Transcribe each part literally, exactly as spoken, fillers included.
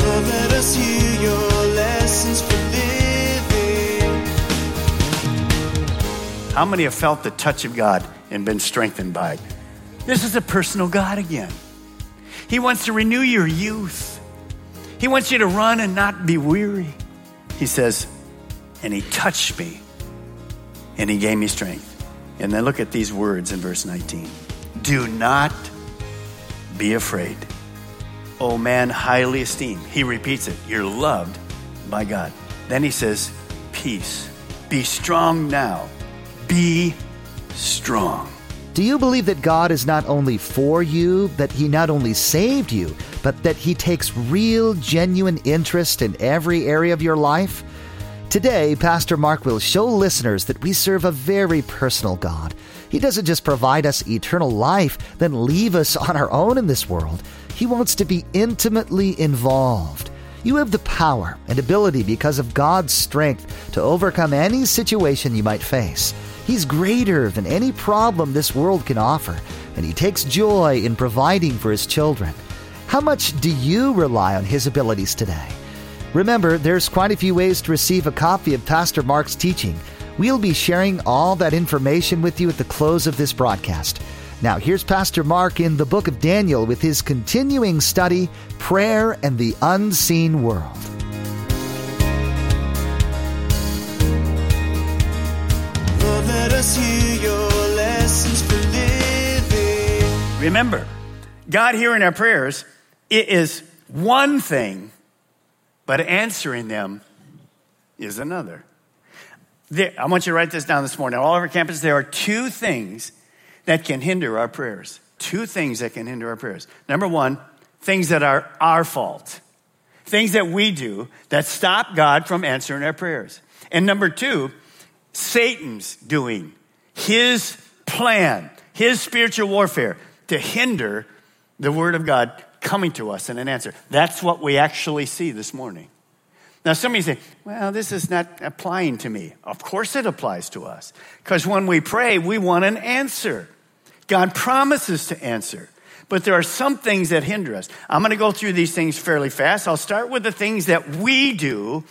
Lord, let us hear your lessons for living. How many have felt the touch of God and been strengthened by it? This is a personal God again. He wants to renew your youth. He wants you to run and not be weary. He says, and he touched me, and he gave me strength. And then look at these words in verse nineteen. Do not be afraid, O man highly esteemed. He repeats it. You're loved by God. Then he says, peace. Be strong now. Be strong. Do you believe that God is not only for you, that he not only saved you, but that he takes real, genuine interest in every area of your life? Today, Pastor Mark will show listeners that we serve a very personal God. He doesn't just provide us eternal life, then leave us on our own in this world. He wants to be intimately involved. You have the power and ability because of God's strength to overcome any situation you might face. He's greater than any problem this world can offer, and he takes joy in providing for his children. How much do you rely on his abilities today? Remember, there's quite a few ways to receive a copy of Pastor Mark's teaching. We'll be sharing all that information with you at the close of this broadcast. Now, here's Pastor Mark in the book of Daniel with his continuing study, Prayer and the Unseen World. Remember, God hearing our prayers, it is one thing, but answering them is another. There, I want you to write this down this morning. All over campus, there are two things that can hinder our prayers. Two things that can hinder our prayers. Number one, things that are our fault. Things that we do that stop God from answering our prayers. And number two, Satan's doing, his plan, his spiritual warfare to hinder the word of God coming to us in an answer. That's what we actually see this morning. Now, some of you say, well, this is not applying to me. Of course it applies to us, because when we pray, we want an answer. God promises to answer, but there are some things that hinder us. I'm going to go through these things fairly fast. I'll start with the things that we do.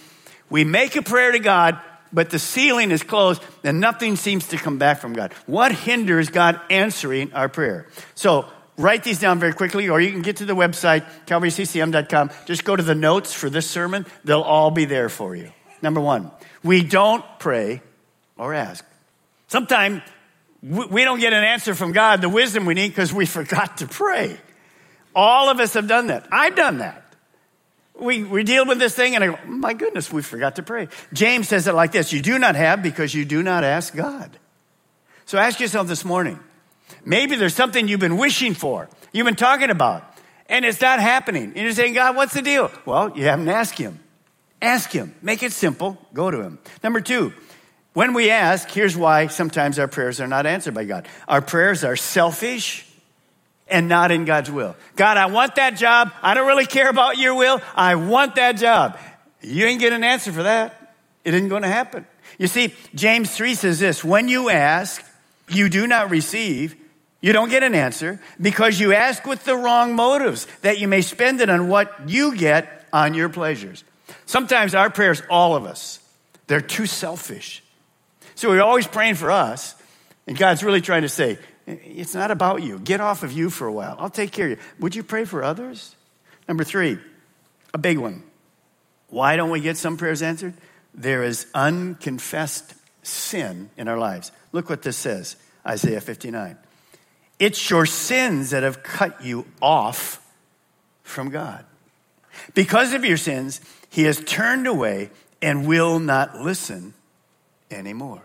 We make a prayer to God, but the ceiling is closed and nothing seems to come back from God. What hinders God answering our prayer? So write these down very quickly, or you can get to the website, calvary c c m dot com. Just go to the notes for this sermon. They'll all be there for you. Number one, we don't pray or ask. Sometimes we don't get an answer from God, the wisdom we need, because we forgot to pray. All of us have done that. I've done that. We we deal with this thing and I go, my goodness, we forgot to pray. James says it like this: you do not have because you do not ask God. So ask yourself this morning, maybe there's something you've been wishing for, you've been talking about, and it's not happening. And you're saying, God, what's the deal? Well, you haven't asked him. Ask him. Make it simple. Go to him. Number two, when we ask, here's why sometimes our prayers are not answered by God. Our prayers are selfish and not in God's will. God, I want that job. I don't really care about your will. I want that job. You ain't get an answer for that. It isn't going to happen. You see, James three says this: when you ask, you do not receive. You don't get an answer because you ask with the wrong motives, that you may spend it on what you get on your pleasures. Sometimes our prayers, all of us, they're too selfish. So we're always praying for us, and God's really trying to say, it's not about you. Get off of you for a while. I'll take care of you. Would you pray for others? Number three, a big one. Why don't we get some prayers answered? There is unconfessed sin in our lives. Look what this says, Isaiah fifty-nine. It's your sins that have cut you off from God. Because of your sins, he has turned away and will not listen anymore.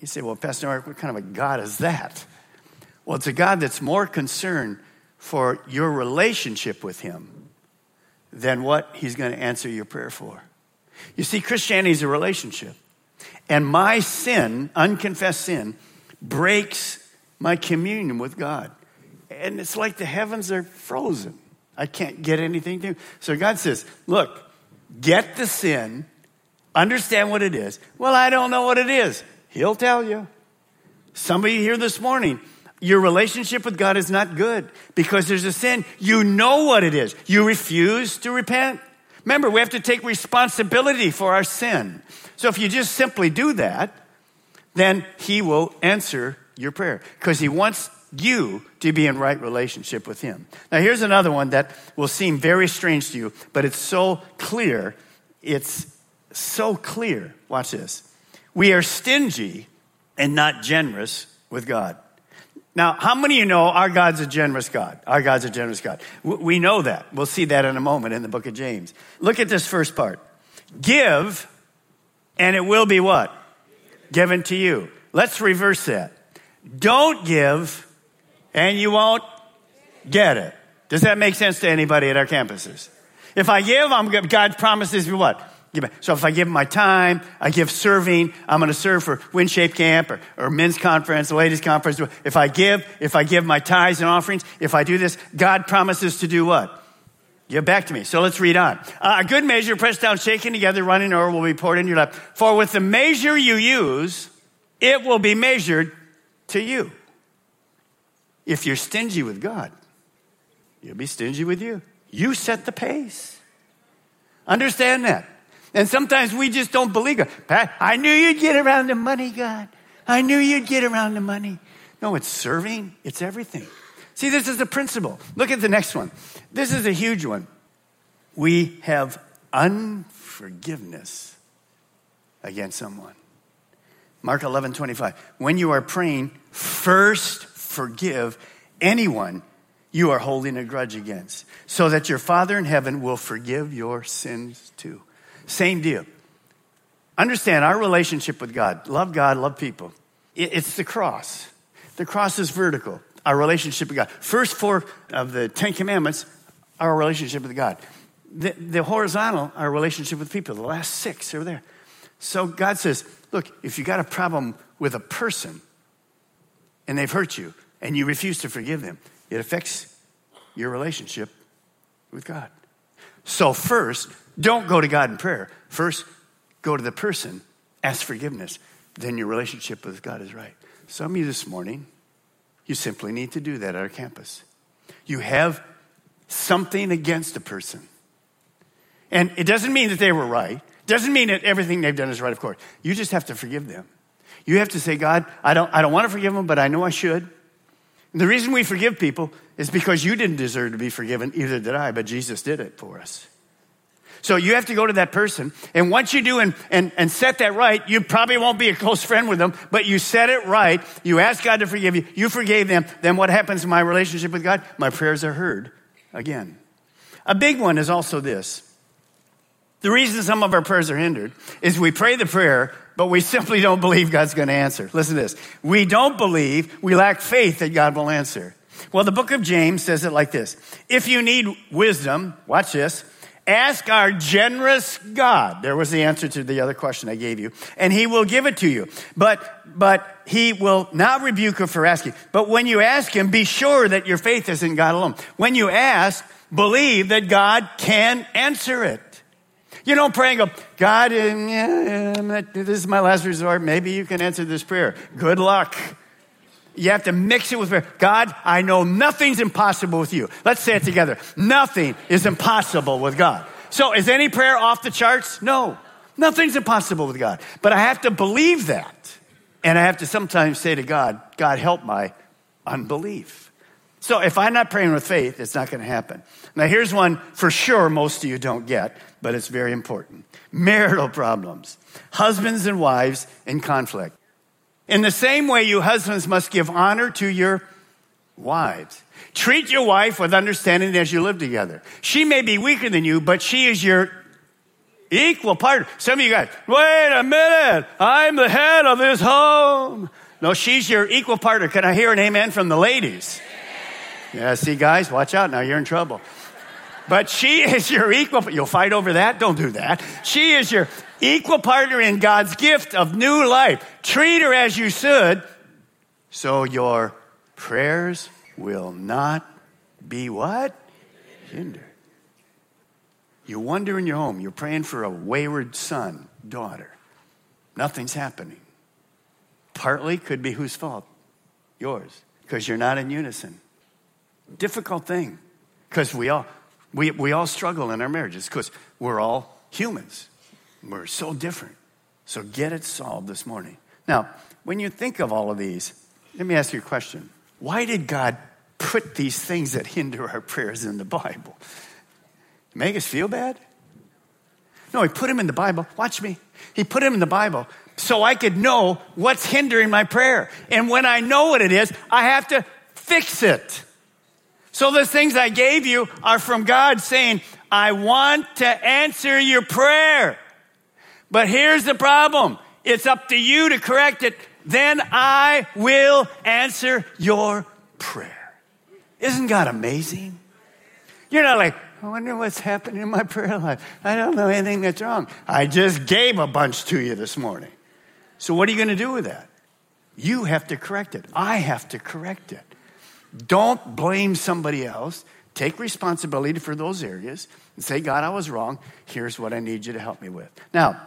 You say, well, Pastor Mark, what kind of a God is that? Well, it's a God that's more concerned for your relationship with him than what he's going to answer your prayer for. You see, Christianity is a relationship. And my sin, unconfessed sin, breaks my communion with God. And it's like the heavens are frozen. I can't get anything to. So God says, look, get the sin, understand what it is. Well, I don't know what it is. He'll tell you. Some of you here this morning, your relationship with God is not good because there's a sin. You know what it is. You refuse to repent. Remember, we have to take responsibility for our sin. So if you just simply do that, then he will answer your prayer because he wants you to be in right relationship with him. Now, here's another one that will seem very strange to you, but it's so clear. It's so clear. Watch this. We are stingy and not generous with God. Now, how many of you know our God's a generous God? Our God's a generous God. We know that. We'll see that in a moment in the book of James. Look at this first part. Give, and it will be what? Given to you. Let's reverse that. Don't give, and you won't get it. Does that make sense to anybody at our campuses? If I give, I'm God promises me what? So if I give my time, I give serving, I'm going to serve for WinShape camp or, or men's conference, ladies conference. If I give, if I give my tithes and offerings, if I do this, God promises to do what? Give back to me. So let's read on. Uh, a good measure, pressed down, shaken together, running over, will be poured in your lap. For with the measure you use, it will be measured to you. If you're stingy with God, you'll be stingy with you. You set the pace. Understand that. And sometimes we just don't believe God. Pat, I knew you'd get around to money, God. I knew you'd get around to money. No, it's serving. It's everything. See, this is the principle. Look at the next one. This is a huge one. We have unforgiveness against someone. Mark eleven twenty-five. When you are praying, first forgive anyone you are holding a grudge against, so that your Father in heaven will forgive your sins too. Same deal. Understand our relationship with God. Love God, love people. It's the cross. The cross is vertical, our relationship with God. First four of the Ten Commandments are our relationship with God. The, the horizontal, our relationship with people. The last six are there. So God says, look, if you got a problem with a person and they've hurt you and you refuse to forgive them, it affects your relationship with God. So first, don't go to God in prayer. First, go to the person, ask forgiveness. Then your relationship with God is right. Some of you this morning, you simply need to do that at our campus. You have something against a person. And it doesn't mean that they were right. Doesn't mean that everything they've done is right, of course. You just have to forgive them. You have to say, God, I don't, I don't want to forgive them, but I know I should. And the reason we forgive people is because you didn't deserve to be forgiven, either did I, but Jesus did it for us. So you have to go to that person, and once you do and, and, and set that right, you probably won't be a close friend with them, but you set it right, you ask God to forgive you, you forgave them, then what happens in my relationship with God? My prayers are heard again. A big one is also this. The reason some of our prayers are hindered is we pray the prayer, but we simply don't believe God's going to answer. Listen to this. We don't believe, we lack faith that God will answer. Well, the book of James says it like this. If you need wisdom, watch this, ask our generous God. There was the answer to the other question I gave you. And he will give it to you. But but he will not rebuke you for asking. But when you ask him, be sure that your faith is in God alone. When you ask, believe that God can answer it. You don't pray and go, God, this is my last resort. Maybe you can answer this prayer. Good luck. You have to mix it with prayer. God, I know nothing's impossible with you. Let's say it together. Nothing is impossible with God. So is any prayer off the charts? No. Nothing's impossible with God. But I have to believe that. And I have to sometimes say to God, God, help my unbelief. So if I'm not praying with faith, it's not going to happen. Now here's one for sure most of you don't get, but it's very important. Marital problems. Husbands and wives in conflict. In the same way, you husbands must give honor to your wives. Treat your wife with understanding as you live together. She may be weaker than you, but she is your Equal partner. Some of you guys, wait a minute, I'm the head of this home. No, she's your equal partner. Can I hear an amen from the ladies? Amen. Yeah, see guys, watch out now, you're in trouble. But she is your equal, you'll fight over that, don't do that. She is your equal partner in God's gift of new life. Treat her as you should, so your prayers will not be what? Hindered. You wonder in your home, you're praying for a wayward son, daughter. Nothing's happening. Partly could be whose fault? Yours, because you're not in unison. Difficult thing, because we all we we all struggle in our marriages, because we're all humans. We're so different. So get it solved this morning. Now, when you think of all of these, let me ask you a question. Why did God put these things that hinder our prayers in the Bible? Make us feel bad? No, he put him in the Bible. Watch me. He put him in the Bible so I could know what's hindering my prayer. And when I know what it is, I have to fix it. So the things I gave you are from God saying, I want to answer your prayer. But here's the problem. It's up to you to correct it. Then I will answer your prayer. Isn't God amazing? You're not like, I wonder what's happening in my prayer life. I don't know anything that's wrong. I just gave a bunch to you this morning. So what are you going to do with that? You have to correct it. I have to correct it. Don't blame somebody else. Take responsibility for those areas and say, God, I was wrong. Here's what I need you to help me with. Now,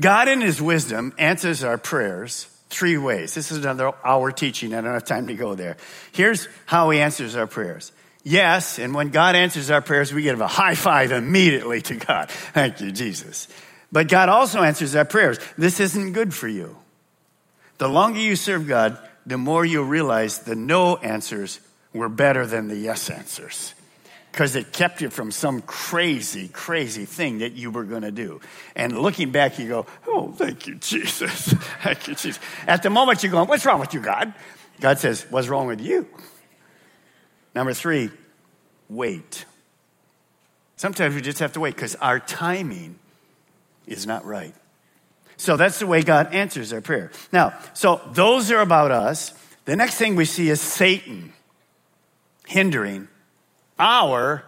God in his wisdom answers our prayers three ways. This is another hour teaching. I don't have time to go there. Here's how he answers our prayers. Yes, and when God answers our prayers, we give a high five immediately to God. Thank you, Jesus. But God also answers our prayers. This isn't good for you. The longer you serve God, the more you'll realize the no answers were better than the yes answers, because it kept you from some crazy, crazy thing that you were going to do. And looking back, you go, oh, thank you, Jesus. Thank you, Jesus. At the moment, you're going, what's wrong with you, God? God says, what's wrong with you? Number three, wait. Sometimes we just have to wait because our timing is not right. So that's the way God answers our prayer. Now, so those are about us. The next thing we see is Satan hindering our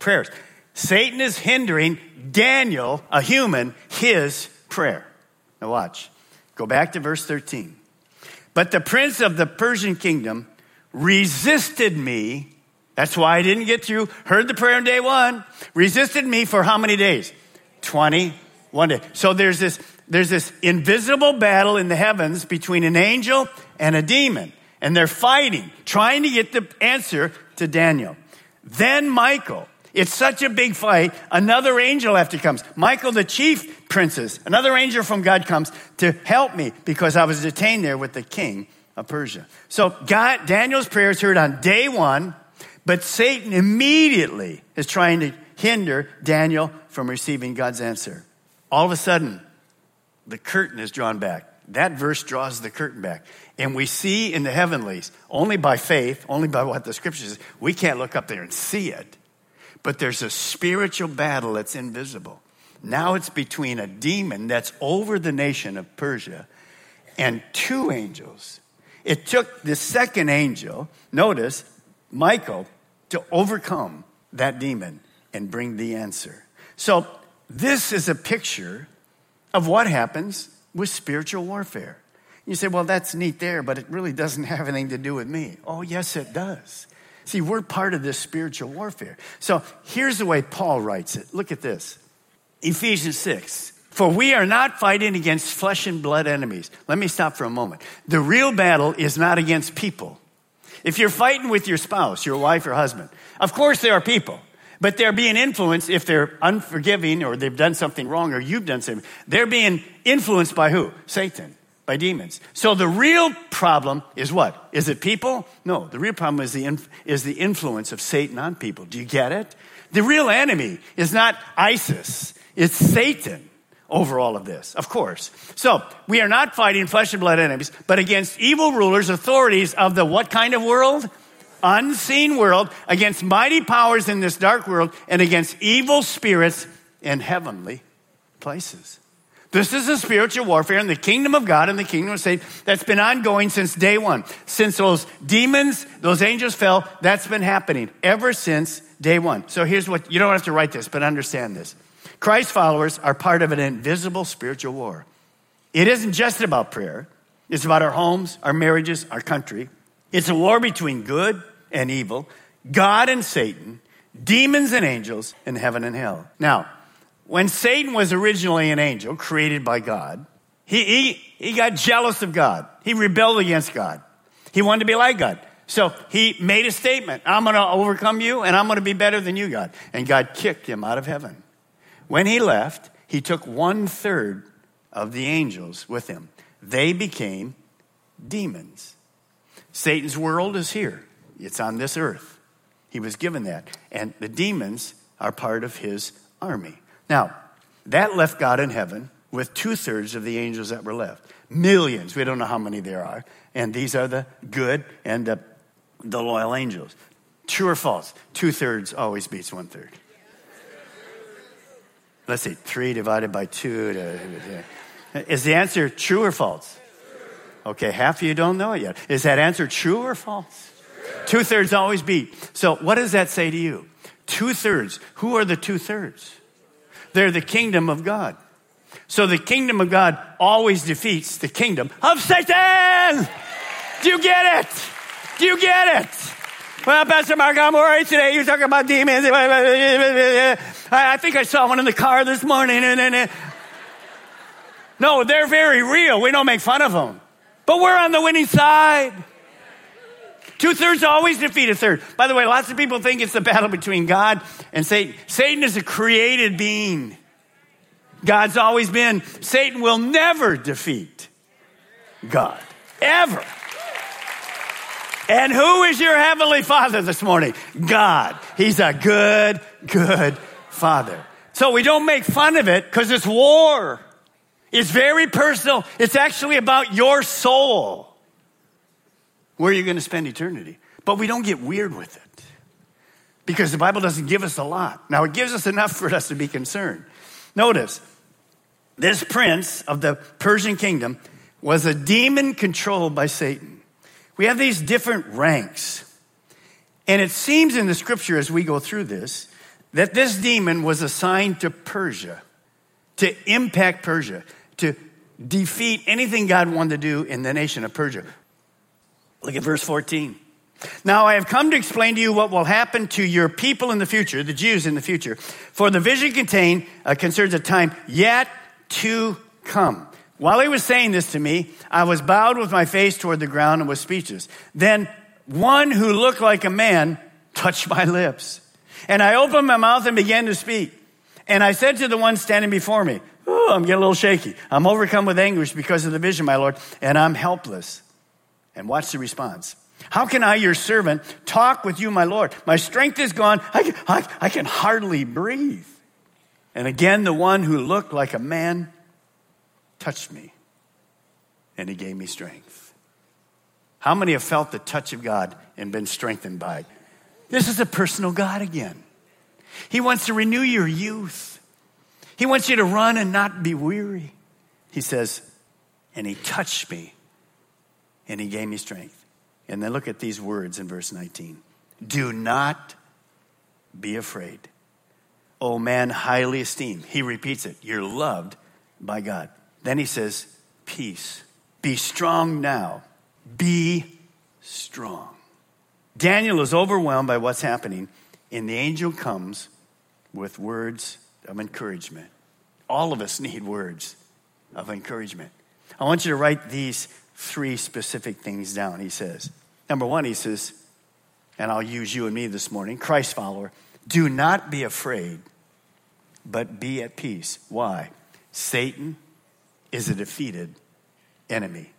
prayers. Satan is hindering Daniel, a human, his prayer. Now watch. Go back to verse thirteen. But the prince of the Persian kingdom resisted me. That's why I didn't get through. Heard the prayer on day one. Resisted me for how many days? twenty-one days. So there's this, there's this invisible battle in the heavens between an angel and a demon. And they're fighting, trying to get the answer to Daniel. Then Michael. It's such a big fight. Another angel after comes. Michael, the chief princes. Another angel from God comes to help me because I was detained there with the king of Persia. So God, Daniel's prayer is heard on day one, but Satan immediately is trying to hinder Daniel from receiving God's answer. All of a sudden, the curtain is drawn back. That verse draws the curtain back. And we see in the heavenlies, only by faith, only by what the scripture says, we can't look up there and see it. But there's a spiritual battle that's invisible. Now it's between a demon that's over the nation of Persia and two angels. It took the second angel, notice, Michael, to overcome that demon and bring the answer. So this is a picture of what happens with spiritual warfare. You say, well, that's neat there, but it really doesn't have anything to do with me. Oh, yes, it does. See, we're part of this spiritual warfare. So here's the way Paul writes it. Look at this. Ephesians six. For we are not fighting against flesh and blood enemies. Let me stop for a moment. The real battle is not against people. If you're fighting with your spouse, your wife or husband, of course there are people, but they're being influenced if they're unforgiving or they've done something wrong or you've done something. They're being influenced by who? Satan, by demons. So the real problem is what? Is it people? No, the real problem is the inf- is the influence of Satan on people. Do you get it? The real enemy is not ISIS, it's Satan. Over all of this, of course. So we are not fighting flesh and blood enemies, but against evil rulers, authorities of the what kind of world? Unseen world, against mighty powers in this dark world, and against evil spirits in heavenly places. This is a spiritual warfare in the kingdom of God and the kingdom of Satan that's been ongoing since day one. Since those demons, those angels fell, that's been happening ever since day one. So here's what, you don't have to write this, but understand this. Christ followers are part of an invisible spiritual war. It isn't just about prayer. It's about our homes, our marriages, our country. It's a war between good and evil, God and Satan, demons and angels, and heaven and hell. Now, when Satan was originally an angel created by God, he, he, he got jealous of God. He rebelled against God. He wanted to be like God. So he made a statement, I'm going to overcome you and I'm going to be better than you, God. And God kicked him out of heaven. When he left, he took one third of the angels with him. They became demons. Satan's world is here. It's on this earth. He was given that. And the demons are part of his army. Now, that left God in heaven with two-thirds of the angels that were left. Millions. We don't know how many there are. And these are the good and the, the loyal angels. True or false? Two-thirds always beats one-third. Let's see, three divided by two. To, is the answer true or false? Okay, half of you don't know it yet. Is that answer true or false? True. Two-thirds always beat. So what does that say to you? Two-thirds. Who are the two-thirds? They're the kingdom of God. So the kingdom of God always defeats the kingdom of Satan. Do you get it? Do you get it? Well, Pastor Mark, I'm worried today. You're talking about demons. I think I saw one in the car this morning. No, they're very real. We don't make fun of them. But we're on the winning side. Two-thirds always defeat a third. By the way, lots of people think it's the battle between God and Satan. Satan is a created being. God's always been. Satan will never defeat God. Ever. And who is your heavenly Father this morning? God. He's a good, good Father. So we don't make fun of it because it's war. It's very personal. It's actually about your soul. Where are you going to spend eternity? But we don't get weird with it because the Bible doesn't give us a lot. Now, it gives us enough for us to be concerned. Notice, this prince of the Persian kingdom was a demon controlled by Satan. We have these different ranks. And it seems in the scripture as we go through this, that this demon was assigned to Persia, to impact Persia, to defeat anything God wanted to do in the nation of Persia. Look at verse fourteen. Now I have come to explain to you what will happen to your people in the future, the Jews in the future. For the vision contained uh, concerns a time yet to come. While he was saying this to me, I was bowed with my face toward the ground and was speechless. Then one who looked like a man touched my lips. And I opened my mouth and began to speak. And I said to the one standing before me, "Ooh, I'm getting a little shaky. I'm overcome with anguish because of the vision, my Lord, and I'm helpless." And watch the response. "How can I, your servant, talk with you, my Lord? My strength is gone. I can, I, I can hardly breathe." And again, the one who looked like a man touched me, and he gave me strength. How many have felt the touch of God and been strengthened by it? This is a personal God again. He wants to renew your youth. He wants you to run and not be weary. He says, and he touched me, and he gave me strength. And then look at these words in verse nineteen. "Do not be afraid, O man highly esteemed." He repeats it. You're loved by God. Then he says, "Peace. Be strong now. Be strong." Daniel is overwhelmed by what's happening, and the angel comes with words of encouragement. All of us need words of encouragement. I want you to write these three specific things down, he says. Number one, he says, and I'll use you and me this morning, Christ follower, do not be afraid, but be at peace. Why? Satan is a defeated enemy.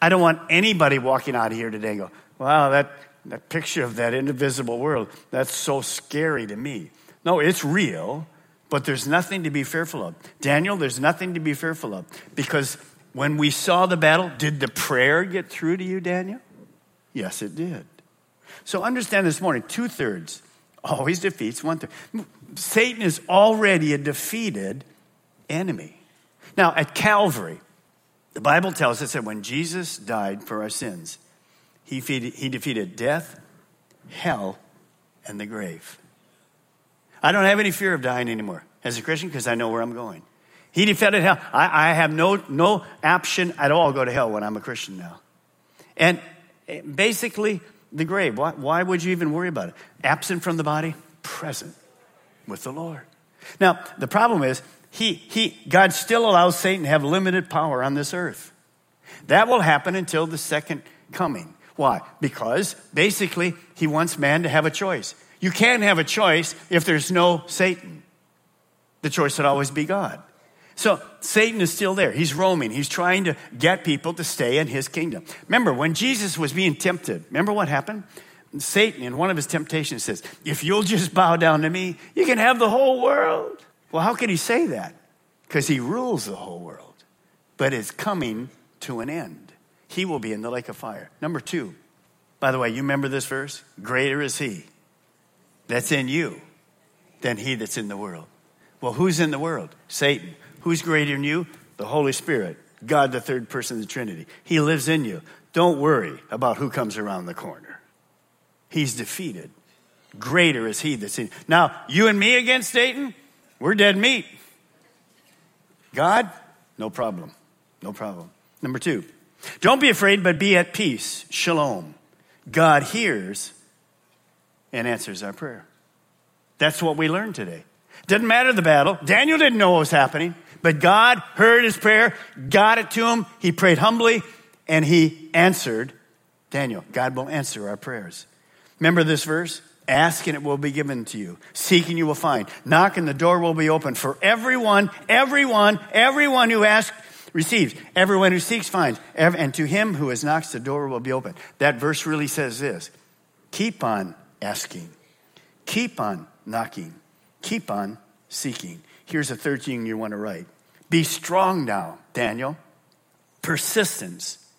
I don't want anybody walking out of here today and go, wow, that, that picture of that invisible world, that's so scary to me. No, it's real, but there's nothing to be fearful of. Daniel, there's nothing to be fearful of because when we saw the battle, did the prayer get through to you, Daniel? Yes, it did. So understand this morning, two-thirds always defeats one-third. Satan is already a defeated enemy. Now, at Calvary, the Bible tells us that when Jesus died for our sins, he, feed, he defeated death, hell, and the grave. I don't have any fear of dying anymore as a Christian because I know where I'm going. He defeated hell. I, I have no, no option at all go to hell when I'm a Christian now. And basically, the grave, why, why would you even worry about it? Absent from the body, present with the Lord. Now, the problem is, He, he, God still allows Satan to have limited power on this earth. That will happen until the second coming. Why? Because basically he wants man to have a choice. You can't have a choice if there's no Satan. The choice would always be God. So Satan is still there. He's roaming. He's trying to get people to stay in his kingdom. Remember, when Jesus was being tempted, remember what happened? Satan, in one of his temptations, says, if you'll just bow down to me, you can have the whole world. Well, how could he say that? Because he rules the whole world, but it's coming to an end. He will be in the lake of fire. Number two, by the way, you remember this verse? Greater is he that's in you than he that's in the world. Well, who's in the world? Satan. Who's greater than you? The Holy Spirit, God, the third person of the Trinity. He lives in you. Don't worry about who comes around the corner. He's defeated. Greater is he that's in you. Now, you and me against Satan? We're dead meat. God, no problem. No problem. Number two, don't be afraid, but be at peace. Shalom. God hears and answers our prayer. That's what we learned today. Doesn't matter the battle. Daniel didn't know what was happening, but God heard his prayer, got it to him. He prayed humbly, and he answered Daniel. God will answer our prayers. Remember this verse? Ask and it will be given to you. Seek and you will find. Knock and the door will be open. For everyone, everyone, everyone who asks receives. Everyone who seeks finds. And to him who is knocks, the door will be open. That verse really says this. Keep on asking. Keep on knocking. Keep on seeking. Here's a third thing you want to write. Be strong now, Daniel. Persistence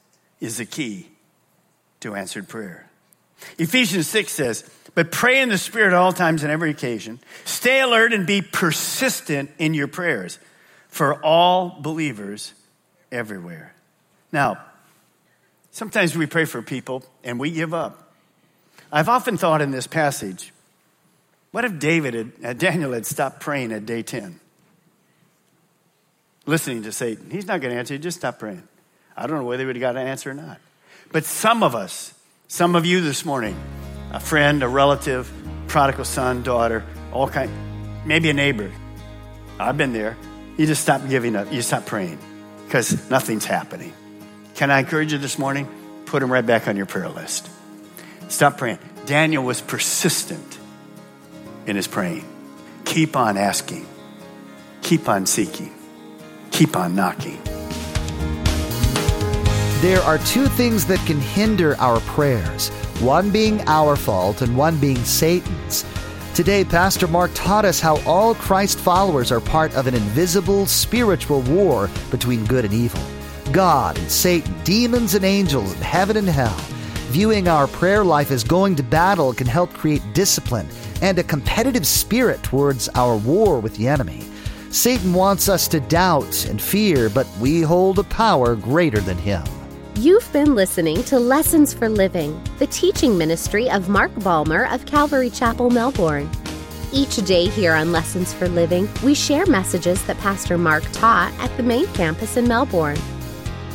is the key to answered prayer. Ephesians six says, but pray in the Spirit at all times and every occasion. Stay alert and be persistent in your prayers for all believers everywhere. Now, sometimes we pray for people and we give up. I've often thought in this passage, what if David had, uh, Daniel had stopped praying at day ten? Listening to Satan. He's not going to answer you. Just stop praying. I don't know whether he would have got an answer or not. But some of us, some of you this morning, a friend, a relative, prodigal son, daughter, all kind, maybe a neighbor. I've been there. You just stop giving up. You stop praying because nothing's happening. Can I encourage you this morning? Put him right back on your prayer list. Stop praying. Daniel was persistent in his praying. Keep on asking. Keep on seeking. Keep on knocking. There are two things that can hinder our prayers. One being our fault and one being Satan's. Today, Pastor Mark taught us how all Christ followers are part of an invisible spiritual war between good and evil. God and Satan, demons and angels, and heaven and hell. Viewing our prayer life as going to battle can help create discipline and a competitive spirit towards our war with the enemy. Satan wants us to doubt and fear, but we hold a power greater than him. You've been listening to Lessons for Living, the teaching ministry of Mark Balmer of Calvary Chapel, Melbourne. Each day here on Lessons for Living, we share messages that Pastor Mark taught at the main campus in Melbourne.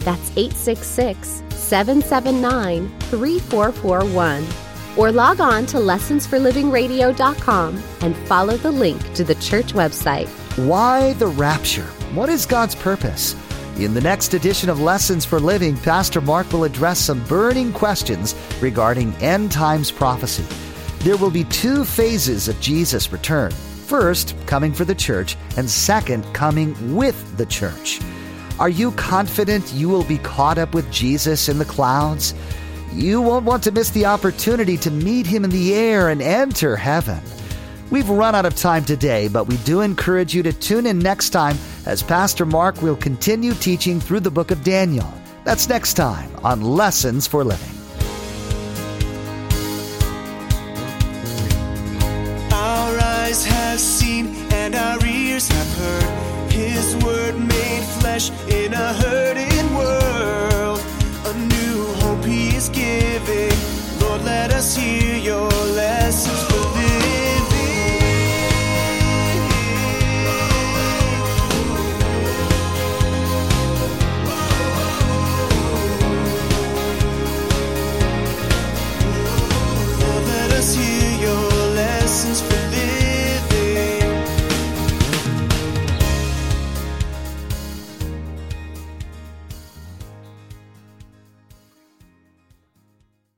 That's eight six six, seven seven nine, three four four one. Or log on to lessons for living radio dot com and follow the link to the church website. Why the rapture? What is God's purpose? In the next edition of Lessons for Living, Pastor Mark will address some burning questions regarding end times prophecy. There will be two phases of Jesus' return. First, coming for the church, and second, coming with the church. Are you confident you will be caught up with Jesus in the clouds? You won't want to miss the opportunity to meet him in the air and enter heaven. We've run out of time today, but we do encourage you to tune in next time as Pastor Mark will continue teaching through the book of Daniel. That's next time on Lessons for Living. Our eyes have seen and our ears have heard his word made flesh in a hurting world. A new hope he is giving.